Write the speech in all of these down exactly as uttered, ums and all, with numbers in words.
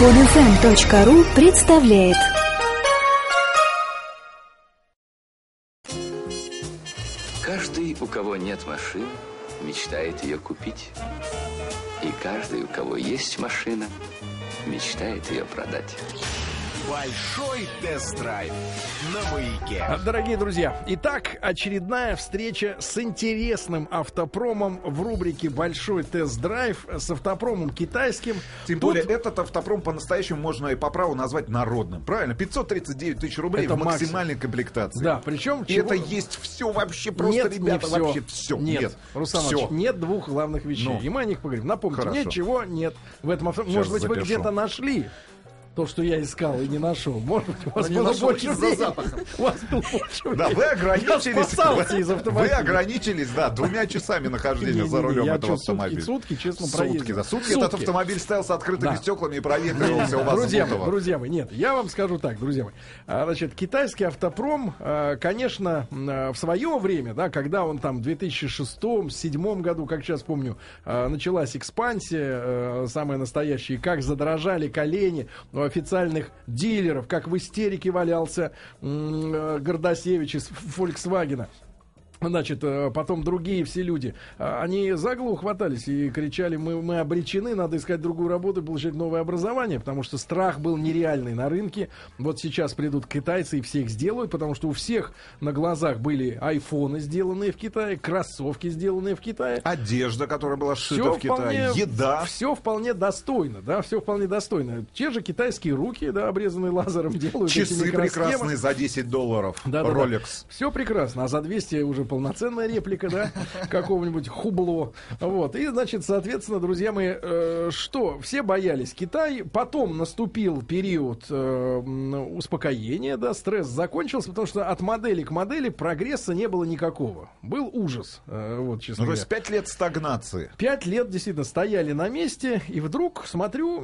под эф эм точка ру представляет. Каждый, у кого нет машины, мечтает ее купить. И каждый, у кого есть машина, мечтает ее продать. Большой тест-драйв на маяке. Дорогие друзья, итак, очередная встреча с интересным автопромом в рубрике «Большой тест-драйв» с автопромом китайским. Тем Тут... более, этот автопром по-настоящему можно и по праву назвать народным, правильно? пятьсот тридцать девять тысяч рублей это в максимальной максим. комплектации. Да, причем... И чего... это есть все вообще, просто, нет, ребята, все. вообще все. Нет, нет. Рустам Иванович, нет двух главных вещей. Ну. И мы о них поговорим. Напомните, Хорошо. ничего нет в этом автопроме. Может быть, запишу. Вы где-то нашли то, что я искал и не нашел. Может быть, у вас было больше времени. Да, вы ограничились. Вы ограничились, да, двумя часами нахождения за рулем этого автомобиля. Сутки, честно, проездил. Сутки этот автомобиль стоял с открытыми стеклами и проехался у вас. Друзья мои, друзья мои, нет, я вам скажу так, друзья мои. Значит, китайский автопром, конечно, в свое время, да, когда он там в две тысячи шестом-две тысячи седьмом году, как сейчас помню, началась экспансия, самая настоящая, и как задрожали колени у официальных дилеров, как в истерике валялся м-м, Гордасевич из Volkswagen. Значит, потом другие все люди, они за голову хватались и кричали: мы, мы обречены, надо искать другую работу и получать новое образование, потому что страх был нереальный на рынке. Вот сейчас придут китайцы и всех сделают, потому что у всех на глазах были айфоны, сделанные в Китае, кроссовки, сделанные в Китае, одежда, которая была сшита в Китае, еда. Все вполне достойно, да, все вполне достойно. Те же китайские руки, да, обрезанные лазером, делают часы прекрасные за десять долларов, да, да, Rolex. Да. Все прекрасно, а за двести уже полноценная реплика, да, какого-нибудь Хубло. Вот. И, значит, соответственно, друзья мои, э, что? Все боялись Китай. Потом наступил период э, успокоения, да, стресс закончился, потому что от модели к модели прогресса не было никакого. Был ужас. Э, вот, честно говоря. То есть пять лет стагнации. Пять лет, действительно, стояли на месте, и вдруг, смотрю,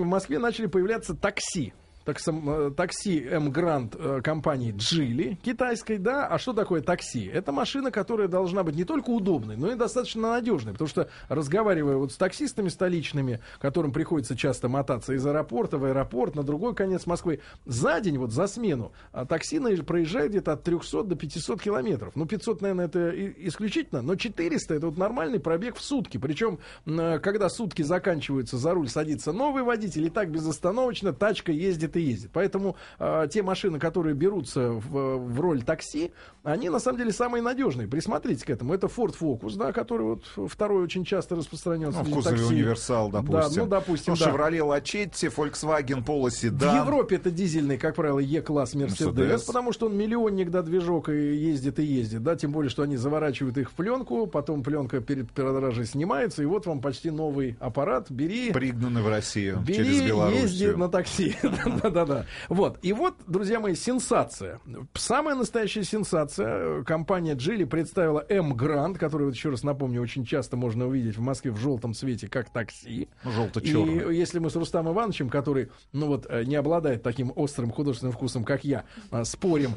в Москве начали появляться такси. Такси Эмгранд компании Geely китайской, да. А что такое такси? Это машина, которая должна быть не только удобной, но и достаточно надежной, потому что, разговаривая вот с таксистами столичными, которым приходится часто мотаться из аэропорта в аэропорт, на другой конец Москвы, за день, вот за смену, такси проезжает где-то от трехсот до пятисот километров. Ну, пятьсот, наверное, это исключительно, но четыреста это вот нормальный пробег в сутки. Причем, когда сутки заканчиваются, за руль садится новый водитель, и так безостановочно тачка ездит и ездит. Поэтому э, те машины, которые берутся в, в роль такси, они на самом деле самые надежные. Присмотритесь к этому. Это Ford Focus, да, который вот второй очень часто распространенный. Ну, в кузове универсал, допустим. Да, ну, допустим, ну, да. Chevrolet Lacetti, Volkswagen Polo седан. В Европе это дизельный, как правило, Е-класс Mercedes, потому что он миллионник, да, движок, и ездит и ездит, да, тем более, что они заворачивают их в пленку, потом пленка перед продажей снимается, и вот вам почти новый аппарат. Бери. Пригнанный в Россию, бери, через Белоруссию. Езди на такси. Да-да-да. Вот. И вот, друзья мои, сенсация. Самая настоящая сенсация. Компания Geely представила Эмгранд, который, вот еще раз напомню, очень часто можно увидеть в Москве в желтом цвете, как такси. Желто-черный. И если мы с Рустамом Ивановичем, который, ну вот, не обладает таким острым художественным вкусом, как я, спорим,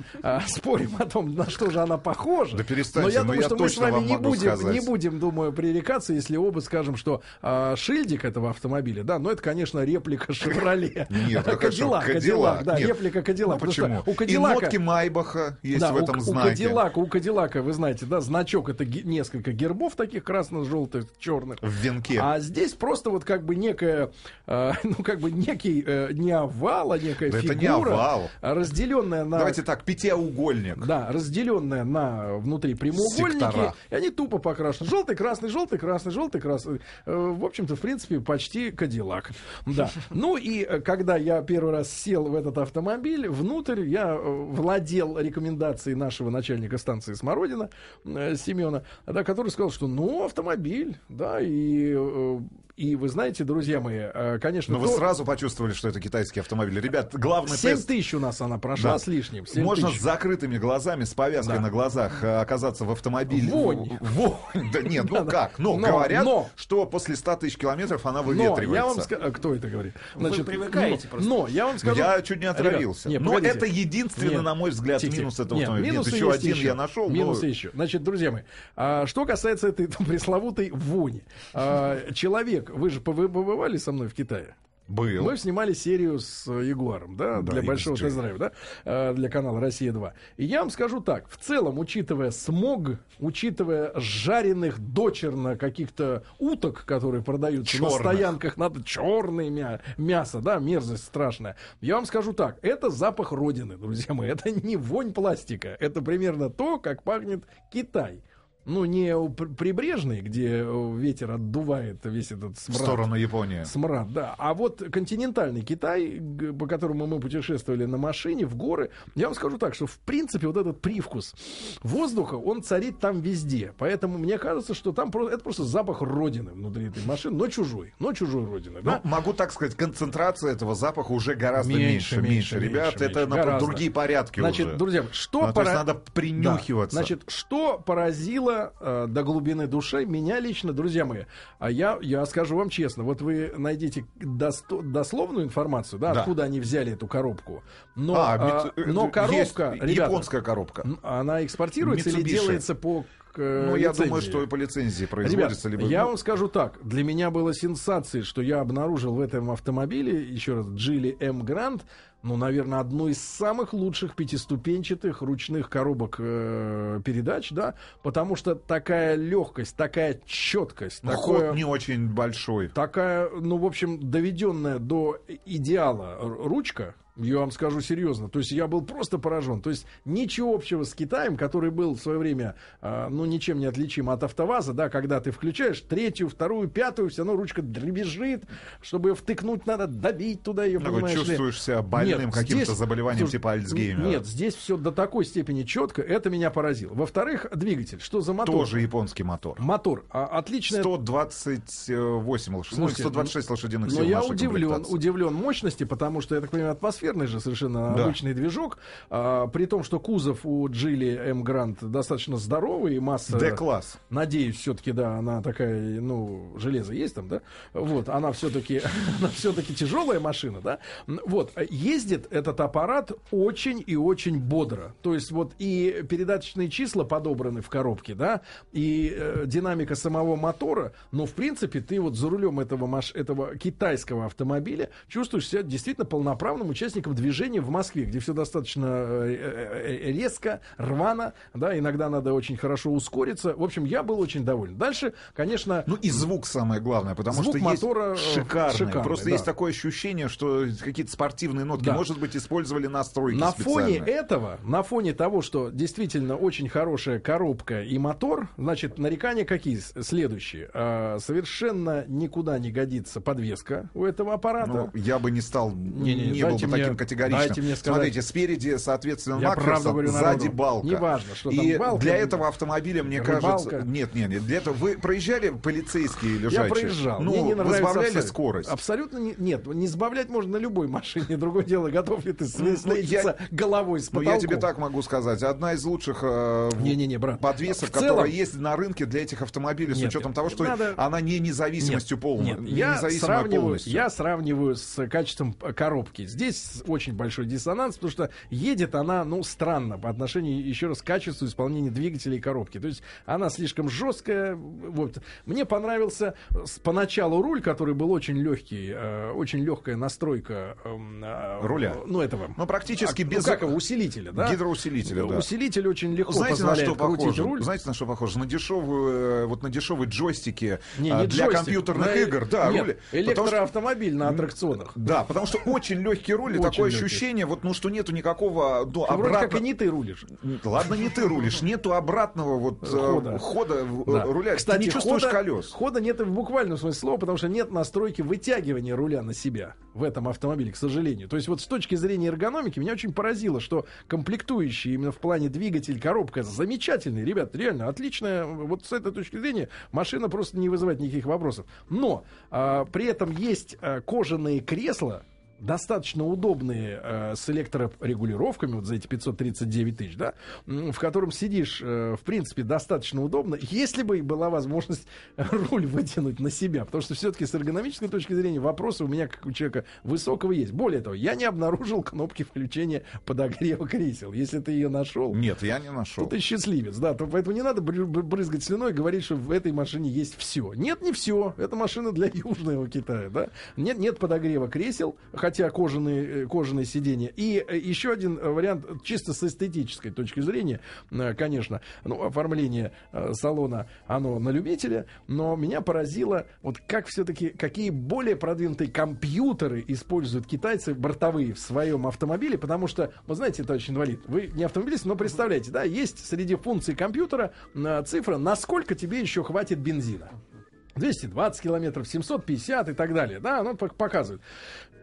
спорим о том, на что же она похожа. Да перестаньте, но я думаю, но что я мы с вами не будем, не будем, думаю, пререкаться, если оба скажем, что а, шильдик этого автомобиля, да, но это, конечно, реплика Chevrolet. Нет, Кадиллак, Кадиллак, да, нет. Реплика Кадиллака. Ну, почему? У Кадиллака, и нотки Майбаха есть, да, в этом у, знаке. У Кадиллака, у Кадиллака, вы знаете, да, значок — это ге- несколько гербов таких красно-желтых, черных. В венке. А здесь просто вот как бы некая, э, ну как бы некий э, не овал, а некая, да, фигура. Это не овал. Разделенная на... Давайте так, пятиугольник. Да, разделенная на внутри прямоугольники. Сектора. И они тупо покрашены. Желтый, красный, желтый, красный, желтый, красный. Э, в общем-то, в принципе, почти Кадиллак. Да. Ну и когда я первый раз сел в этот автомобиль, внутрь я владел рекомендацией нашего начальника станции Смородина Семёна, да, который сказал, что ну, автомобиль, да, и... И вы знаете, друзья мои, конечно... Но то... вы сразу почувствовали, что это китайский автомобиль. Ребят, главный семь тест... семь тысяч у нас она прошла, да, с лишним. Можно тысяч. С закрытыми глазами, с повязкой, да, на глазах оказаться в автомобиле. Вонь. Вонь. Да нет, ну как? Ну, говорят, что после ста тысяч километров она выветривается. Кто это говорит? Вы привыкаете просто. Но я вам скажу... Я чуть не отравился. Но это единственный, на мой взгляд, минус этого автомобиля. Нет, еще один я нашел. Минусы еще. Значит, друзья мои, что касается этой пресловутой вони. Человек... Вы же побывали со мной в Китае? Был. Мы снимали серию с Егором, да, да для большого тест-драйва, да, для канала «Россия два». И я вам скажу так, в целом, учитывая смог, учитывая жареных дочерно каких-то уток, которые продаются черных. На стоянках, надо черное мя- мясо, да, мерзость страшная. Я вам скажу так, это запах родины, друзья мои, это не вонь пластика, это примерно то, как пахнет Китай. Ну, не прибрежный, где ветер отдувает весь этот смрад. В сторону Японии. Смрад, да. А вот континентальный Китай, по которому мы путешествовали на машине, в горы, я вам скажу так, что, в принципе, вот этот привкус воздуха, он царит там везде. Поэтому мне кажется, что там просто, это просто запах родины внутри этой машины, но чужой, но чужой родины. Да? Ну, могу так сказать, концентрация этого запаха уже гораздо меньше. Меньше, меньше, меньше ребят, меньше, это меньше. На, другие порядки Значит, уже. Друзья, что ну, пора... то есть надо принюхиваться. Да. Значит, что поразило до глубины души меня лично, друзья мои, а я, я скажу вам честно, вот вы найдите досто, дословную информацию, да, да, откуда они взяли эту коробку, но, а, а, но коробка, ребята, японская коробка, она экспортируется Mitsubishi. Или делается по Ну, лицензии. Я думаю, что и по лицензии производится. Ребят, либо... я вам скажу так. Для меня было сенсацией, что я обнаружил в этом автомобиле, еще раз, Geely Emgrand, ну, наверное, одну из самых лучших пятиступенчатых ручных коробок э, передач, да, потому что такая легкость, такая четкость. Ну, такое, ход не очень большой. Такая, ну, в общем, доведенная до идеала ручка. Я вам скажу серьезно. То есть я был просто поражен. То есть ничего общего с Китаем, который был в свое время, э, ну, ничем не отличим от АвтоВАЗа, да, когда ты включаешь третью, вторую, пятую, все равно ручка дребезжит, чтобы ее втыкнуть надо, добить туда ее, так понимаешь. Ты чувствуешь себя больным нет, каким-то здесь, заболеванием слушай, типа Альцгеймера. Нет, здесь все до такой степени четко, это меня поразило. Во-вторых, двигатель. Что за мотор? Тоже японский мотор. Мотор. А, отличный. сто двадцать восемь лошадиных, ну, сто двадцать шесть лошадиных сил. Но я удивлен, удивлен мощности, потому что, я так понимаю, атмосфера же совершенно да. обычный движок, а, при том, что кузов у Geely Emgrand достаточно здоровый, и масса... Д-класс. Надеюсь, все-таки, да, она такая, ну, железо есть там, да? Вот, она все-таки тяжелая машина, да? Вот, ездит этот аппарат очень и очень бодро. То есть вот и передаточные числа подобраны в коробке, да, и э, динамика самого мотора, но, в принципе, ты вот за рулем этого, маш... этого китайского автомобиля чувствуешь себя действительно полноправным участником движения в Москве, где все достаточно резко, рвано, да, иногда надо очень хорошо ускориться. В общем, я был очень доволен. Дальше, конечно... Ну и звук самое главное, потому звук что мотора есть шикарный. шикарный Просто да. есть такое ощущение, что какие-то спортивные нотки, да. может быть, использовали настройки на специальные. Фоне этого, на фоне того, что действительно очень хорошая коробка и мотор, значит, нарекания какие следующие? А, совершенно никуда не годится подвеска у этого аппарата. Ну, я бы не стал... Не, не, не был бы таким категоричным. Смотрите, спереди, соответственно, Макферсон, сзади балка. Не важно, что там и балка. Для этого автомобиля, мне рыбалка. кажется... Нет, нет, нет. Для этого вы проезжали полицейские лежачие? Я проезжал. Ну, мне не вы сбавляли абсолютно. скорость? Абсолютно не, нет. Не сбавлять можно на любой машине. Другое дело, готов ли ты встретиться головой с потолком. Ну, я тебе так могу сказать. Одна из лучших э, не, не, не, брат. подвесок, целом... которая есть на рынке для этих автомобилей, нет, с учетом нет, того, что надо... она не независимостью полной. Я, я сравниваю с качеством коробки. Здесь очень большой диссонанс, потому что едет она, ну, странно по отношению, еще раз, к качеству исполнения двигателя и коробки. То есть она слишком жесткая. Вот. Мне понравился поначалу руль, который был очень легкий, э, очень легкая настройка э, руля. Ну, этого. Ну, практически а, без... Ну, как его, усилителя, да? Гидроусилителя, да. Усилитель очень легко Знаете, позволяет на что крутить похоже? руль. Знаете, на что похоже? На дешевые, вот на дешевые джойстики не, не для джойстик, компьютерных на... игр. Да, нет, рули. Электроавтомобиль что... на аттракционах. Да, потому что очень легкий руль, очень такое легкий. ощущение, вот, ну, что нету никакого ну, обратного... Вроде как и не ты рулишь. Ладно, не ты рулишь. Нету обратного вот, хода, хода да. руля. Кстати, ты не чувствуешь хода, колес. Хода нет и в буквальном смысле слова, потому что нет настройки вытягивания руля на себя в этом автомобиле, к сожалению. То есть вот с точки зрения эргономики меня очень поразило, что комплектующие именно в плане двигатель, коробка замечательные. Ребят, реально отличная. Вот с этой точки зрения машина просто не вызывает никаких вопросов. Но а, при этом есть а, кожаные кресла, достаточно удобные э, с электрорегулировками, вот за эти пятьсот тридцать девять тысяч, да, в котором сидишь, э, в принципе, достаточно удобно, если бы была возможность руль вытянуть на себя, потому что все-таки с эргономической точки зрения вопросы у меня, как у человека высокого, есть. Более того, я не обнаружил кнопки включения подогрева кресел. Если ты ее нашел... Нет, я не нашел. То ты счастливец, да, то, поэтому не надо брызгать слюной и говорить, что в этой машине есть все. Нет, не все. Это машина для Южного Китая, да. Нет, нет подогрева кресел, хотя кожаные, кожаные сиденья. И еще один вариант, чисто с эстетической точки зрения, конечно, ну, оформление салона, оно на любителя, но меня поразило, вот как все-таки, какие более продвинутые компьютеры используют китайцы бортовые в своем автомобиле, потому что, вы знаете, товарищ инвалид, вы не автомобилист, но представляете, да, есть среди функций компьютера цифра, насколько тебе еще хватит бензина. двести двадцать километров, семьсот пятьдесят и так далее, да, оно показывает.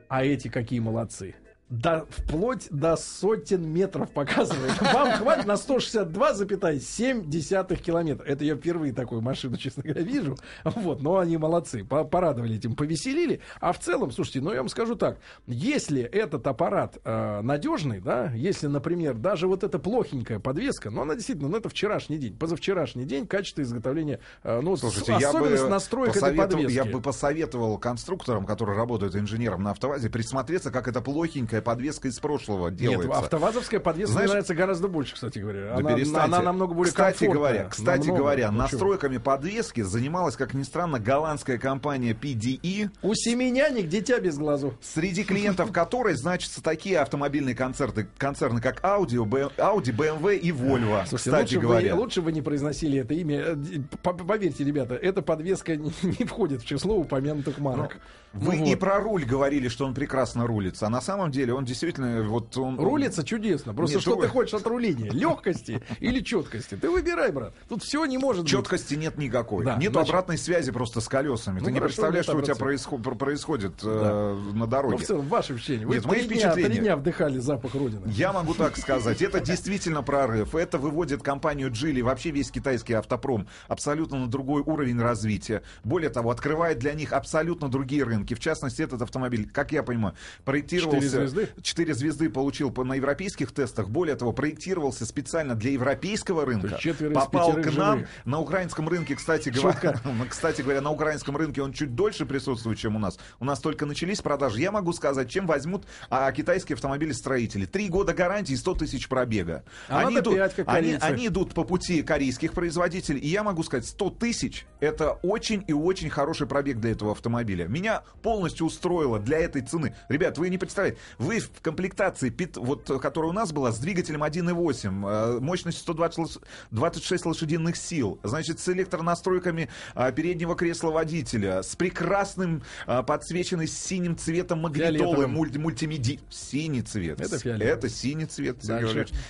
А эти какие молодцы. Да, вплоть до сотен метров показывает. Вам хватит на сто шестьдесят два целых семь десятых километра. Это я впервые такую машину, честно говоря, вижу. Вот, но они молодцы. Порадовали этим, повеселили. А в целом, слушайте, ну я вам скажу так. Если этот аппарат э, надежный, да, если, например, даже вот эта плохенькая подвеска, ну она действительно, ну это вчерашний день, позавчерашний день, качество изготовления, э, ну, слушайте, особенность настроек этой подвески. Я бы посоветовал конструкторам, которые работают инженером на АвтоВАЗе, присмотреться, как это плохенькая подвеска из прошлого делается. Нет, автовазовская подвеска, знаешь, мне нравится гораздо больше, кстати говоря. Она, да, она намного более кстати комфортная. Говоря, кстати намного, говоря, ну, настройками чего? Подвески занималась, как ни странно, голландская компания пи ди ай. У семеняник дитя без глазу. Среди клиентов которой значатся такие автомобильные концерты, концерны, как Audi, Audi, бэ эм вэ и Volvo. Слушайте, кстати лучше говоря. Вы, лучше вы не произносили это имя. Поверьте, ребята, эта подвеска не входит в число упомянутых марок. Но вы вот и про руль говорили, что он прекрасно рулится. А на самом деле он действительно вот он, рулится он... чудесно. Просто нет, что ру... ты хочешь от руления? Легкости или четкости? Ты выбирай, брат. Тут все не может четкости быть. Нет никакой. Да, нет значит... обратной связи просто с колесами. Ну, ты не представляешь, что у тебя происход... происходит да. э, на дороге. Ну, в целом, ваше ощущение. Вы нет, мои три, дня, три дня вдыхали запах Родины. Я могу так сказать. Это действительно прорыв. Это выводит компанию Geely, вообще весь китайский автопром, абсолютно на другой уровень развития. Более того, открывает для них абсолютно другие рынки. В частности, этот автомобиль, как я понимаю, проектировался... Четыре звезды получил на европейских тестах. Более того, проектировался специально для европейского рынка. Попал к нам. Живых. На украинском рынке, кстати говоря, кстати говоря, на украинском рынке он чуть дольше присутствует, чем у нас. У нас только начались продажи. Я могу сказать, чем возьмут а, китайские автомобили-строители. Три года гарантии и сто тысяч пробега. А они, идут, пять, они, они идут по пути корейских производителей. И я могу сказать, сто тысяч это очень и очень хороший пробег для этого автомобиля. Меня полностью устроило для этой цены. Ребят, вы не представляете. Вы в комплектации, вот, которая у нас была, с двигателем один и восемь, мощностью сто двадцать шесть лошадиных сил, значит, с электронастройками переднего кресла водителя, с прекрасным подсвеченным синим цветом магнитолы, мультимедиа. Синий цвет. Это фиолетовый. Это синий цвет.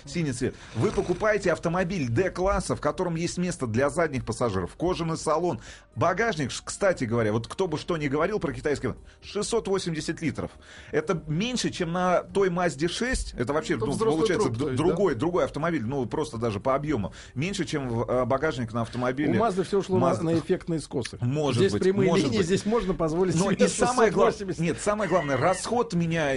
Синий цвет. Вы покупаете автомобиль D-класса, в котором есть место для задних пассажиров, кожаный салон, багажник, кстати говоря, вот кто бы что ни говорил про китайский, шестьсот восемьдесят литров. Это меньше, чем на той Мазде шесть, это вообще, ну, получается, труп, есть, другой, да? другой автомобиль, ну, просто даже по объему, меньше, чем в, багажник на автомобиле. У Мазды все ушло Маз... на эффектные скосы. Может здесь быть. Здесь прямые может линии, быть. Здесь можно позволить но себе и самое глав... Нет, самое главное, расход меня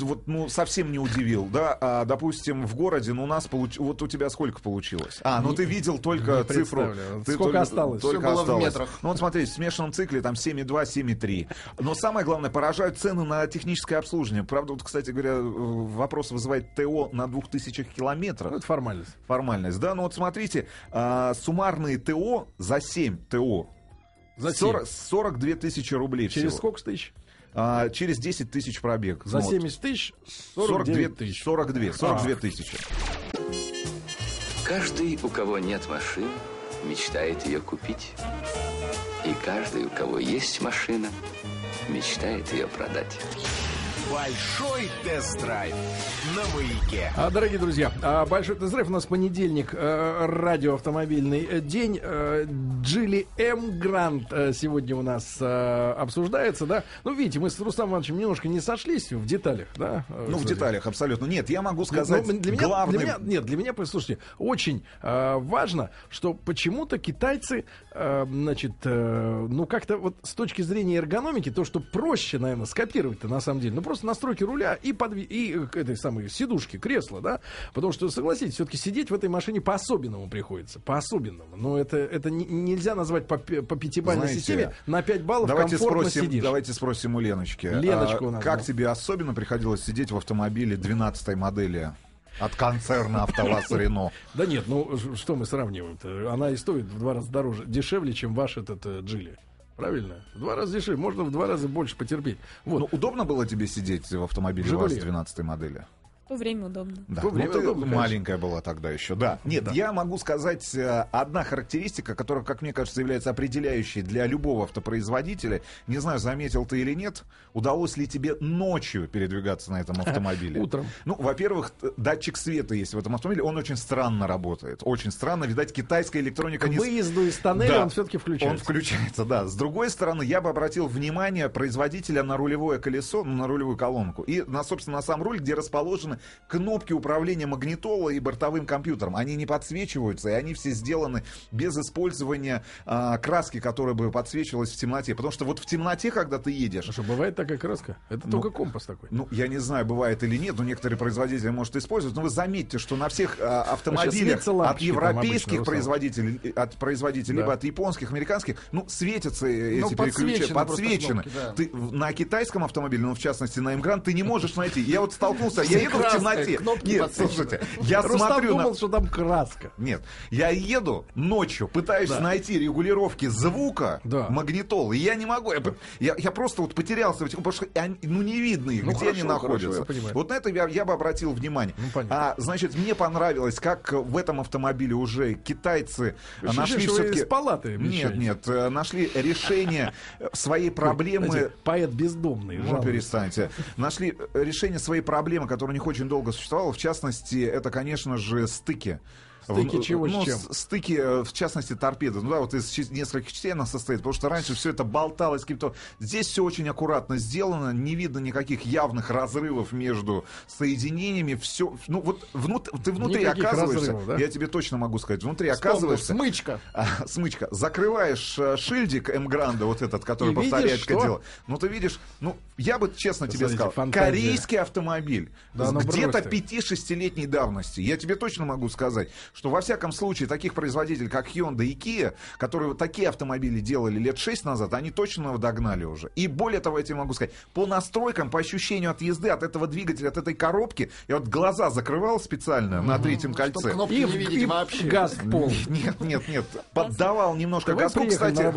вот, ну, совсем не удивил, да, а, допустим, в городе, ну, у нас, получ... вот у тебя сколько получилось? А, ну, не... ты видел только не цифру. Ты сколько только... осталось? Только все было осталось. В метрах. Ну, вот смотри, в смешанном цикле там семь и два, семь и три. Но самое главное, поражают цены на техническое обслуживание. Правда, вот, кстати говоря, вопрос вызывает ТО на двух тысячах километров. Это формальность. Формальность, да. Ну вот смотрите, а, суммарные ТО за семь ТО за сорок, сорок две тысячи рублей через всего. Сколько тысяч? А, через десять тысяч пробег. За ну, семьдесят тысяч? сорок две тысячи. сорок две тысячи. Каждый, у кого нет машины, мечтает ее купить. И каждый, у кого есть машина, мечтает ее продать. Большой тест-драйв на маяке. А, дорогие друзья, большой тест-драйв у нас в понедельник, радиоавтомобильный день. Geely Emgrand сегодня у нас обсуждается, да? Ну, видите, мы с Рустамом Ивановичем немножко не сошлись в деталях, да? Ну, в деталях, абсолютно. Нет, я могу сказать, ну, для меня, главный... для меня, нет, для меня, послушайте, очень важно, что почему-то китайцы, значит, ну, как-то вот с точки зрения эргономики, то, что проще, наверное, скопировать-то на самом деле, ну, просто просто настройки руля и, подви... и этой самой сидушки, кресла, да, потому что, согласитесь, все-таки сидеть в этой машине по-особенному приходится, по-особенному, но это, это не, нельзя назвать по, по пятибалльной Знаете, системе, на пять баллов давайте комфортно спросим, сидишь. Давайте спросим у Леночки, Леночка у нас, как да. тебе особенно приходилось сидеть в автомобиле двенадцатой модели? От концерна «АвтоВАЗ» «Рено». Да нет, ну что мы сравниваем-то? Она и стоит в два раза дороже, дешевле, чем ваш этот «Джили». Правильно? В два раза дешевле, можно в два раза больше потерпеть. Вот. Но удобно было тебе сидеть в автомобиле «ВАЗ» двенадцатой модели? В то время удобно. Да. То время ну, удобно, маленькая была тогда еще, да. Нет, да. Я могу сказать, одна характеристика, которая, как мне кажется, является определяющей для любого автопроизводителя. Не знаю, заметил ты или нет, удалось ли тебе ночью передвигаться на этом автомобиле. Утром. Ну, во-первых, датчик света есть в этом автомобиле, он очень странно работает. Очень странно, видать, китайская электроника... К не... выезду из тоннеля да. он все-таки включается. Он включается, да. С другой стороны, я бы обратил внимание производителя на рулевое колесо, на рулевую колонку и, на, собственно, на сам руль, где расположен кнопки управления магнитолой и бортовым компьютером. Они не подсвечиваются, и они все сделаны без использования а, краски, которая бы подсвечивалась в темноте. Потому что вот в темноте, когда ты едешь... А что, бывает такая краска? Это ну, только компас такой. Ну, я не знаю, бывает или нет, но некоторые производители, может, используют. Но вы заметьте, что на всех а, автомобилях от европейских производителей, от производителей, да. либо от японских, американских, ну, светятся ну, эти переключения, подсвечены. Кнопки, да. Ты на китайском автомобиле, ну, в частности, на Эмгранд, ты не можешь найти. Я вот столкнулся... я еду в темноте. Нет, слушайте, я Рустам смотрю думал, на... что там краска. Нет, я еду ночью, пытаюсь да. найти регулировки звука да. магнитол, и я не могу. Я, я просто вот потерялся, потому что они, ну, не видно их, ну, где хорошо, они находятся. Хорошо, вот на это я, я бы обратил внимание. Ну, а, значит, мне понравилось, как в этом автомобиле уже китайцы вы нашли все-таки... из палаты мечаете? Нет, нет, нашли решение своей проблемы... Знаете, поэт бездомный. Ну, перестаньте. Нашли решение своей проблемы, которая у них очень долго существовало. В частности, это, конечно же, стыки. Стыки в, чего ну, с чем? Стыки, в частности, торпеды. Ну да, вот из нескольких частей она состоит, потому что раньше все это болталось каким-то... Здесь все очень аккуратно сделано, не видно никаких явных разрывов между соединениями. Все, ну вот внут... ты внутри никаких оказываешься, разрывов, да? Я тебе точно могу сказать, внутри Вспомнил, оказываешься... Смычка. Смычка. Закрываешь шильдик Эмгранда, вот этот, который и повторяет Cadillac. Ну ты видишь, ну я бы честно Посмотрите, тебе сказал, фантазия. Корейский автомобиль, да, где-то пяти-шестилетней давности, я тебе точно могу сказать... что, во всяком случае, таких производителей, как Hyundai и Kia, которые такие автомобили делали лет шесть назад, они точно догнали уже. И более того, я тебе могу сказать, по настройкам, по ощущению от езды, от этого двигателя, от этой коробки, я вот глаза закрывал специально mm-hmm. на третьем кольце. Чтобы кнопки и, не видеть и вообще. Газ в пол. Нет, нет, нет. Поддавал немножко газку, кстати...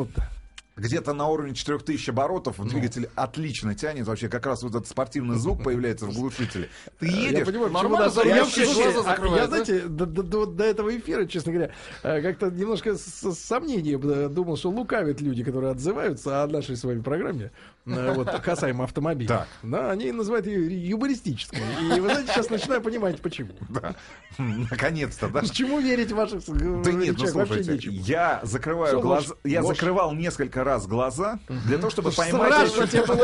Где-то на уровне четырех тысяч оборотов ну. двигатель отлично тянет. Вообще как раз вот этот спортивный звук появляется в глушителе. Ты едешь, я понимаю, нормально, за... я, я, я, знаете, до, до, до этого эфира, честно говоря, как-то немножко с сомнением думал, что лукавят люди, которые отзываются о нашей с вами программе, вот, касаемо автомобиля. Да. Да, они называют ее юмористической. И вы знаете, сейчас начинаю понимать, почему. Да. Наконец-то, да? Чему верить в ваших да нет, ну, слушайте, я закрываю глаз... Я можешь? закрывал несколько раз глаза для того, чтобы поймать... Страшно тебе было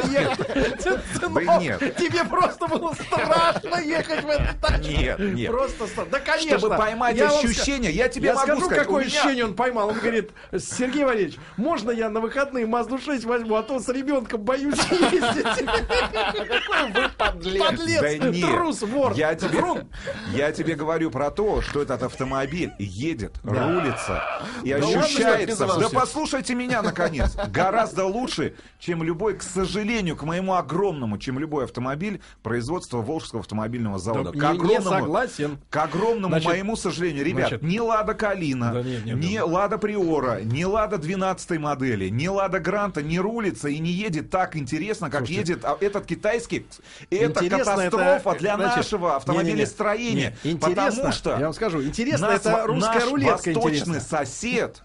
ехать. Тебе просто было страшно ехать в эту тачку. Нет, нет. Просто страшно. Да, конечно. Чтобы поймать ощущение, я тебе могу сказать. Я скажу, какое ощущение он поймал. Он говорит, Сергей Валерьевич, можно я на выходные Мазду шесть возьму, а то с ребенком боюсь ездить. Какой вы подлец. Подлец, трус, вор. Я тебе говорю про то, что этот автомобиль едет, рулится и ощущается. Да послушайте меня, наконец. Гораздо лучше, чем любой, к сожалению, к моему огромному, чем любой автомобиль производства Волжского автомобильного завода. Да, к огромному, не согласен. К огромному значит, моему сожалению, ребят, значит, не Лада Калина, да нет, нет, не нет. Лада Приора, не Лада двенадцатой модели, не Лада Гранта не рулится и не едет так интересно, как Слушайте, едет этот китайский. Это катастрофа это, для значит, нашего автомобилестроения. Не, не, не. Потому что я вам скажу, интересно, наш, это русская наш рулетка восточный интересно. сосед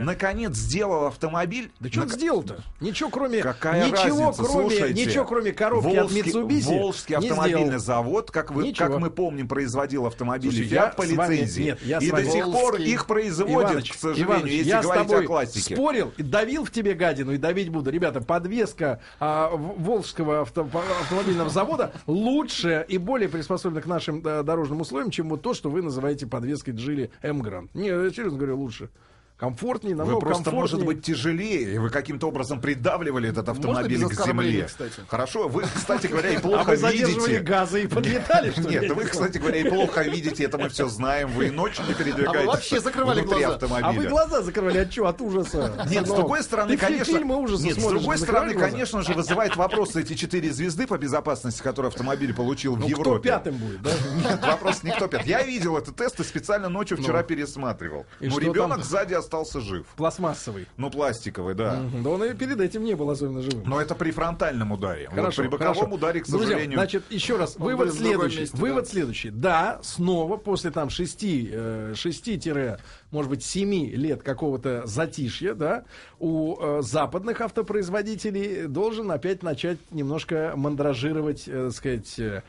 наконец сделал автомобиль. Да что он сделал-то? Ничего, кроме, Какая ничего, разница? Кроме, Слушайте, ничего, кроме коробки Волжский, от Mitsubishi. Волжский автомобильный завод, как, вы, как мы помним, производил автомобили Fiat по лицензии. Нет, и до сих Волжский. пор их производят, Иваныч, к сожалению, Иваныч, если я говорить с тобой о классике. Спорил, давил в тебе гадину и давить буду. Ребята, подвеска а, Волжского авто, автомобильного завода лучше и более приспособлена к нашим а, дорожным условиям, чем вот то, что вы называете подвеской Geely Эмгранд. Не, я серьезно говорю, лучше. комфортнее, намного комфортнее. Вы просто, комфортнее. Может быть, тяжелее, и вы каким-то образом придавливали этот автомобиль к земле. Кстати? Хорошо, вы, кстати говоря, и плохо видите. А вы задерживали газы и подлетали, что ли? Нет, вы, кстати говоря, и плохо видите, это мы все знаем, вы и ночью не передвигаетесь. А вы вообще закрывали глаза. А вы глаза закрывали от чего? От ужаса. Нет, с другой стороны, конечно... Нет, с другой стороны, конечно же, вызывает вопросы эти четыре звезды по безопасности, которые автомобиль получил в Европе. Ну, кто пятым будет, да? Нет, вопрос не кто пятым. Я видел этот тест и специально ночью вчера пересматривал. Но ребенок сзади остался жив. Пластмассовый. Ну, пластиковый, да. Угу. Да он и перед этим не был особенно живым. Но это при фронтальном ударе. Хорошо, вот при боковом хорошо. ударе, к сожалению... Друзья, значит, еще раз, он вывод следующий. Месте, вывод да. следующий. Да, снова после там шести, шести, может быть, семи лет какого-то затишья, да, у э, западных автопроизводителей должен опять начать немножко мандражировать, э, так сказать, э,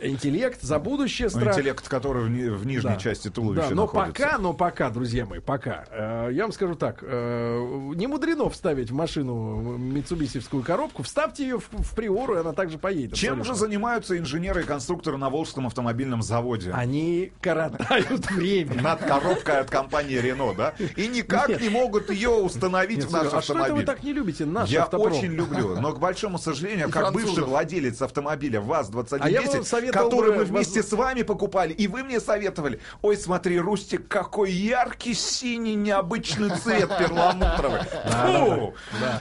интеллект за будущее страх. Интеллект, который в, в нижней да. части туловища да, но находится. Пока, но пока, друзья мои, пока. Э, я вам скажу так. Э, не мудрено вставить в машину митсубисевскую коробку. Вставьте ее в, в Приору, и она также поедет. Чем абсолютно. же занимаются инженеры и конструкторы на Волжском автомобильном заводе? Они коротают время. Над коробкой от компании Рено, да? И никак Нет. не могут ее установить Нет, в наш а автомобиль. А что это вы так не любите наш Я автопром? очень люблю, но, к большому сожалению, и как французов. бывший владелец автомобиля ВАЗ двадцать один десять, а который мы вместе вас... с вами покупали, и вы мне советовали, ой, смотри, Рустик, какой яркий, синий, необычный цвет перламутровый. Фу!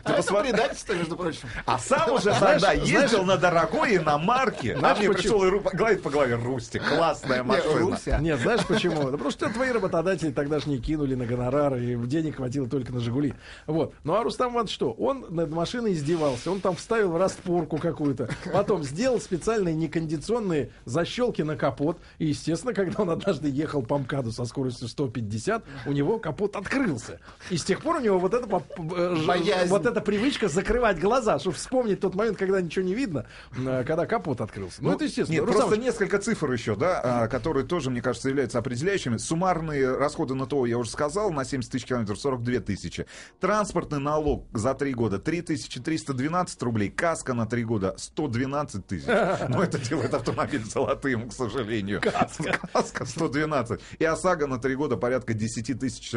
Ты посмотри, предательство, между прочим. А сам уже тогда ездил на дорогой иномарке, а мне пришел и гладит по голове, Рустик, классная машина. Нет, знаешь почему? Потому что твои работодатели тогда же не кинули на гонорары, и денег хватило только на «Жигули». Вот. Ну а Рустам Иванович что? Он над машиной издевался, он там вставил в распорку какую-то, потом сделал специальные некондиционные защелки на капот, и, естественно, когда он однажды ехал по МКАДу со скоростью сто пятьдесят, у него капот открылся. И с тех пор у него вот эта, вот эта привычка закрывать глаза, чтобы вспомнить тот момент, когда ничего не видно, когда капот открылся. Ну, ну это естественно. Нет, Рустам... Просто несколько цифр еще, да, которые тоже, мне кажется, являются определяющими. Суммарные расходы на ТО, я уже сказал, на семьдесят тысяч километров сорок две тысячи. Транспортный налог за три года три тысячи триста двенадцать рублей. Каска на три года сто двенадцать тысяч. Но это делает автомобиль золотым, к сожалению. Каска. Каска сто двенадцать. И ОСАГО на три года порядка десять тысяч.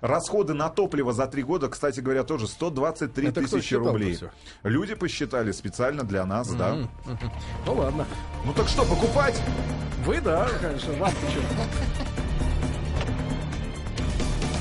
Расходы на топливо за три года, кстати говоря, тоже сто двадцать три тысячи рублей. Люди посчитали специально для нас, mm-hmm. да. Mm-hmm. Ну ладно. Ну так что, покупать? Вы, да, конечно. Вам почему?